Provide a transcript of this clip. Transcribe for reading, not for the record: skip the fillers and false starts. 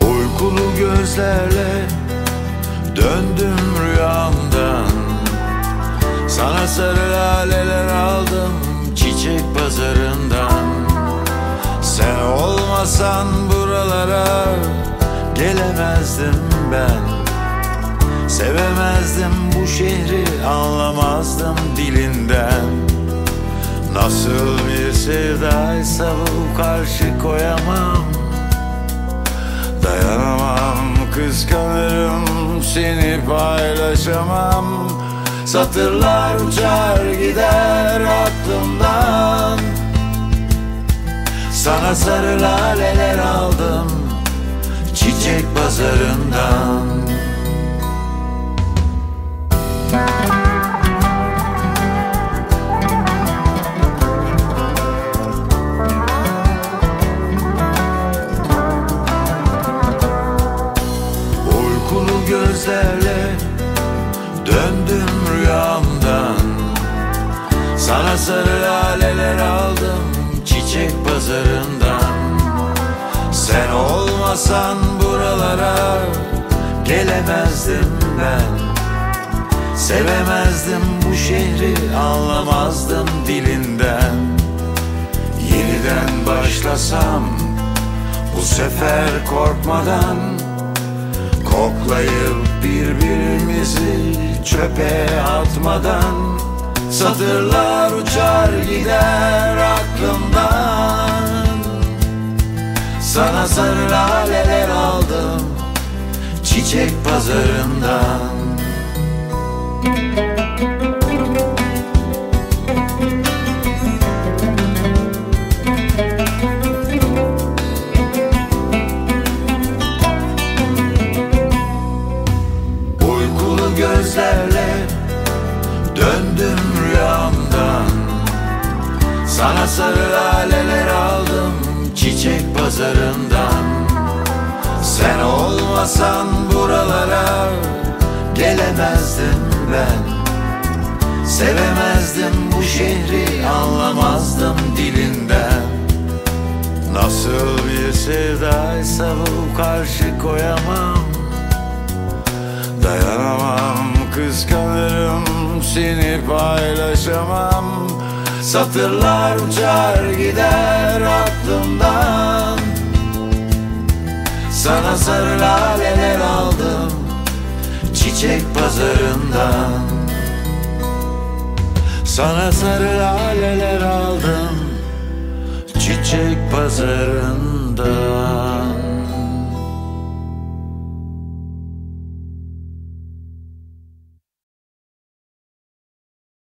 Uykulu gözlerle döndüm rüyamdan, sana sarı laleler aldım çiçek pazarından. Sen olmasan buralara gelemezdim ben, sevemezdim bu şehri, anlamazdım dilinden. Nasıl bir sevdaysa bu, karşı koyamam, dayanamam, kıskanırım, seni paylaşamam. Satırlar uçar gider aklımdan, sana sarı laleler aldım çiçek pazarından. Uykulu gözlerle döndüm rüyamdan, sana sarı laleler aldım çiçek pazarından. Sen olmasan buralara gelemezdim ben, sevemezdim bu şehri, anlamazdım dilinden. Yeniden başlasam bu sefer korkmadan, koklayıp birbirimizi çöpe atmadan. Satırlar uçar gider aklımdan, sana sarı laleler aldım çiçek pazarından. Uykulu gözlerle döndüm rüyamdan, sana sarı laleler aldım çiçek pazarından. Sen olmasan buralara gelemezdim ben, sevemezdim bu şehri, anlamazdım dilinden. Nasıl bir sevdaysa bu, karşı koyamam, dayanamam, kıskanırım, seni paylaşamam. Satırlar uçar gider aklımdan, sana sarı laleler aldım çiçek pazarından. Sana sarı laleler aldım çiçek pazarından.